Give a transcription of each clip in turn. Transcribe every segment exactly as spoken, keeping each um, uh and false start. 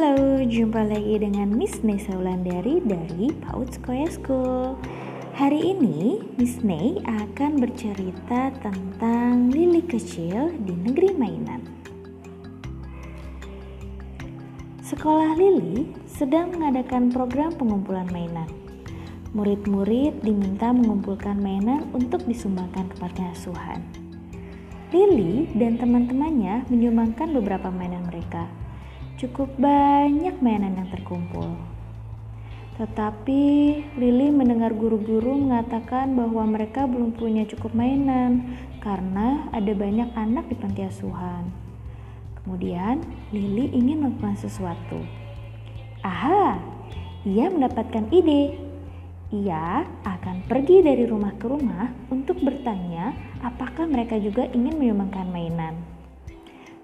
Halo, jumpa lagi dengan Miss Nes Sulandari dari P A U D Sky School. Hari ini Miss Nes akan bercerita tentang lili kecil di negeri mainan. Sekolah Lili sedang mengadakan program pengumpulan mainan. Murid-murid diminta mengumpulkan mainan untuk disumbangkan ke panti asuhan. Lili dan teman-temannya menyumbangkan beberapa mainan mereka. Cukup banyak mainan yang terkumpul. Tetapi Lili mendengar guru-guru mengatakan bahwa mereka belum punya cukup mainan karena ada banyak anak di panti asuhan. Kemudian Lili ingin melakukan sesuatu. Aha, ia mendapatkan ide. Ia akan pergi dari rumah ke rumah untuk bertanya apakah mereka juga ingin menyumbangkan mainan.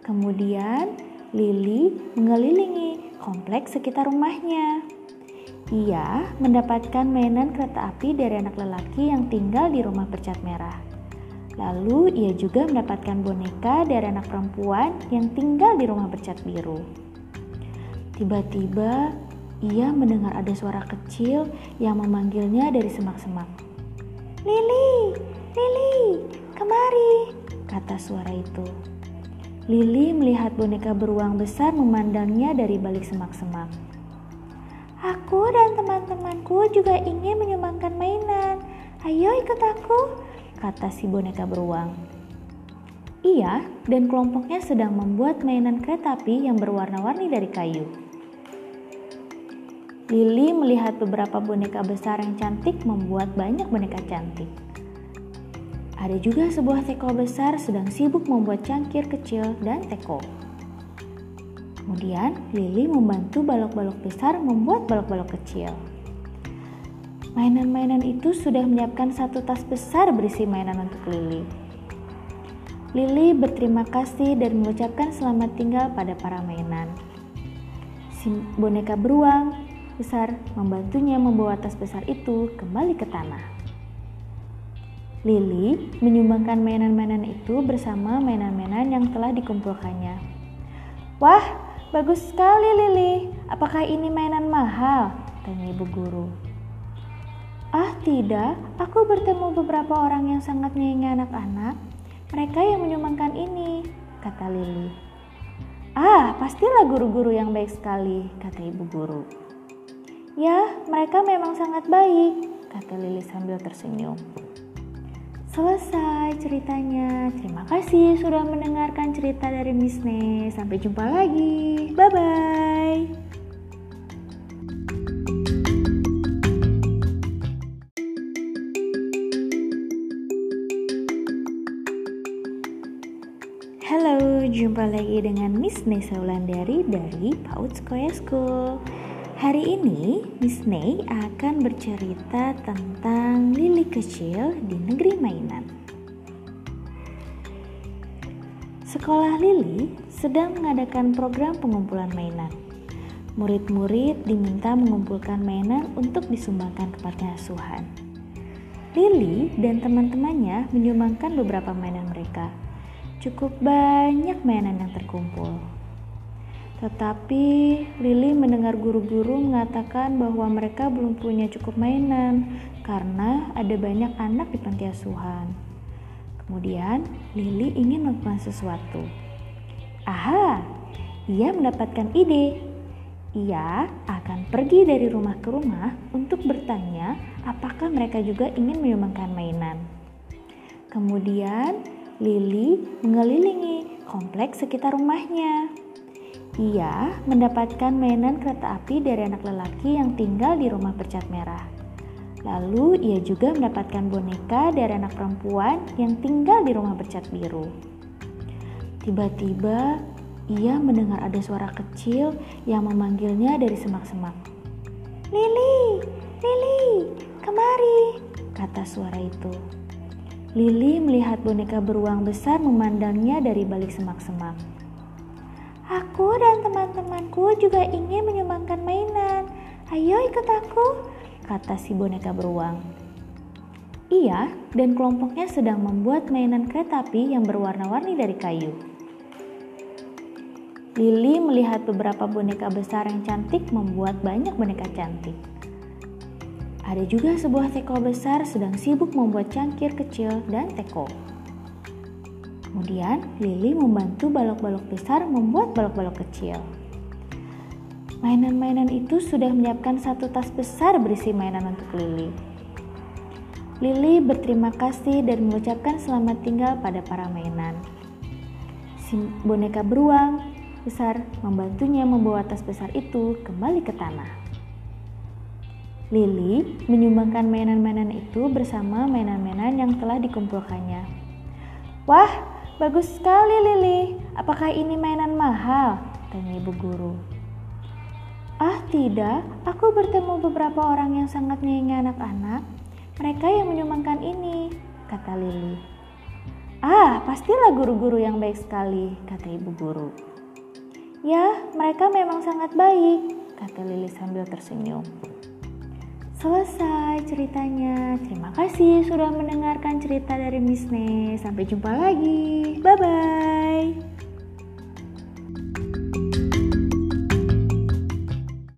Kemudian Lili mengelilingi kompleks sekitar rumahnya. Ia mendapatkan mainan kereta api dari anak lelaki yang tinggal di rumah bercat merah. Lalu ia juga mendapatkan boneka dari anak perempuan yang tinggal di rumah bercat biru. Tiba-tiba ia mendengar ada suara kecil yang memanggilnya dari semak-semak. "Lili, Lili, kemari," kata suara itu. Lili melihat boneka beruang besar memandangnya dari balik semak-semak. "Aku dan teman-temanku juga ingin menyumbangkan mainan. Ayo ikut aku," kata si boneka beruang. Ia dan kelompoknya sedang membuat mainan kereta api yang berwarna-warni dari kayu. Lili melihat beberapa boneka besar yang cantik membuat banyak boneka cantik. Ada juga sebuah teko besar sedang sibuk membuat cangkir kecil dan teko. Kemudian Lili membantu balok-balok besar membuat balok-balok kecil. Mainan-mainan itu sudah menyiapkan satu tas besar berisi mainan untuk Lili. Lili berterima kasih dan mengucapkan selamat tinggal pada para mainan. Si boneka beruang besar membantunya membawa tas besar itu kembali ke tanah. Lili menyumbangkan mainan-mainan itu bersama mainan-mainan yang telah dikumpulkannya. "Wah, bagus sekali Lili. Apakah ini mainan mahal?" tanya ibu guru. "Ah tidak, aku bertemu beberapa orang yang sangat menyayangi anak-anak. Mereka yang menyumbangkan ini," kata Lili. "Ah, pastilah guru-guru yang baik sekali," kata ibu guru. "Ya, mereka memang sangat baik," kata Lili sambil tersenyum. Selesai ceritanya. Terima kasih sudah mendengarkan cerita dari Miss Nes. Sampai jumpa lagi. Bye-bye. Halo, jumpa lagi dengan Miss Nes Sulandari dari P A U D Skoesko. Hari ini Miss Nes akan bercerita tentang lili kecil di negeri mainan. Sekolah Lili sedang mengadakan program pengumpulan mainan. Murid-murid diminta mengumpulkan mainan untuk disumbangkan ke panti asuhan. Lili dan teman-temannya menyumbangkan beberapa mainan mereka. Cukup banyak mainan yang terkumpul. Tetapi Lili mendengar guru-guru mengatakan bahwa mereka belum punya cukup mainan karena ada banyak anak di panti asuhan. Kemudian Lili ingin melakukan sesuatu. Aha, ia mendapatkan ide. Ia akan pergi dari rumah ke rumah untuk bertanya apakah mereka juga ingin menyumbangkan mainan. Kemudian Lili mengelilingi kompleks sekitar rumahnya. Ia mendapatkan mainan kereta api dari anak lelaki yang tinggal di rumah bercat merah. Lalu ia juga mendapatkan boneka dari anak perempuan yang tinggal di rumah bercat biru. Tiba-tiba ia mendengar ada suara kecil yang memanggilnya dari semak-semak. "Lili, Lili, kemari," kata suara itu. Lili melihat boneka beruang besar memandangnya dari balik semak-semak. "Aku dan teman-temanku juga ingin menyumbangkan mainan. Ayo ikut aku," kata si boneka beruang. Ia dan kelompoknya sedang membuat mainan kereta api yang berwarna-warni dari kayu. Lily melihat beberapa boneka besar yang cantik membuat banyak boneka cantik. Ada juga sebuah teko besar sedang sibuk membuat cangkir kecil dan teko. Kemudian Lily membantu balok-balok besar membuat balok-balok kecil. Mainan-mainan itu sudah menyiapkan satu tas besar berisi mainan untuk Lily. Lily berterima kasih dan mengucapkan selamat tinggal pada para mainan. Si boneka beruang besar membantunya membawa tas besar itu kembali ke tanah. Lily menyumbangkan mainan-mainan itu bersama mainan-mainan yang telah dikumpulkannya. Wah, bagus sekali Lily. Apakah ini mainan mahal? Tanya ibu guru. Ah tidak, aku bertemu beberapa orang yang sangat menyayangi anak-anak. Mereka yang menyumbangkan ini, kata Lily. Ah, pastilah guru-guru yang baik sekali, kata ibu guru. Ya, mereka memang sangat baik, kata Lily sambil tersenyum. Selesai ceritanya. Terima kasih sudah mendengarkan cerita dari Miss Nes. Sampai jumpa lagi. Bye-bye.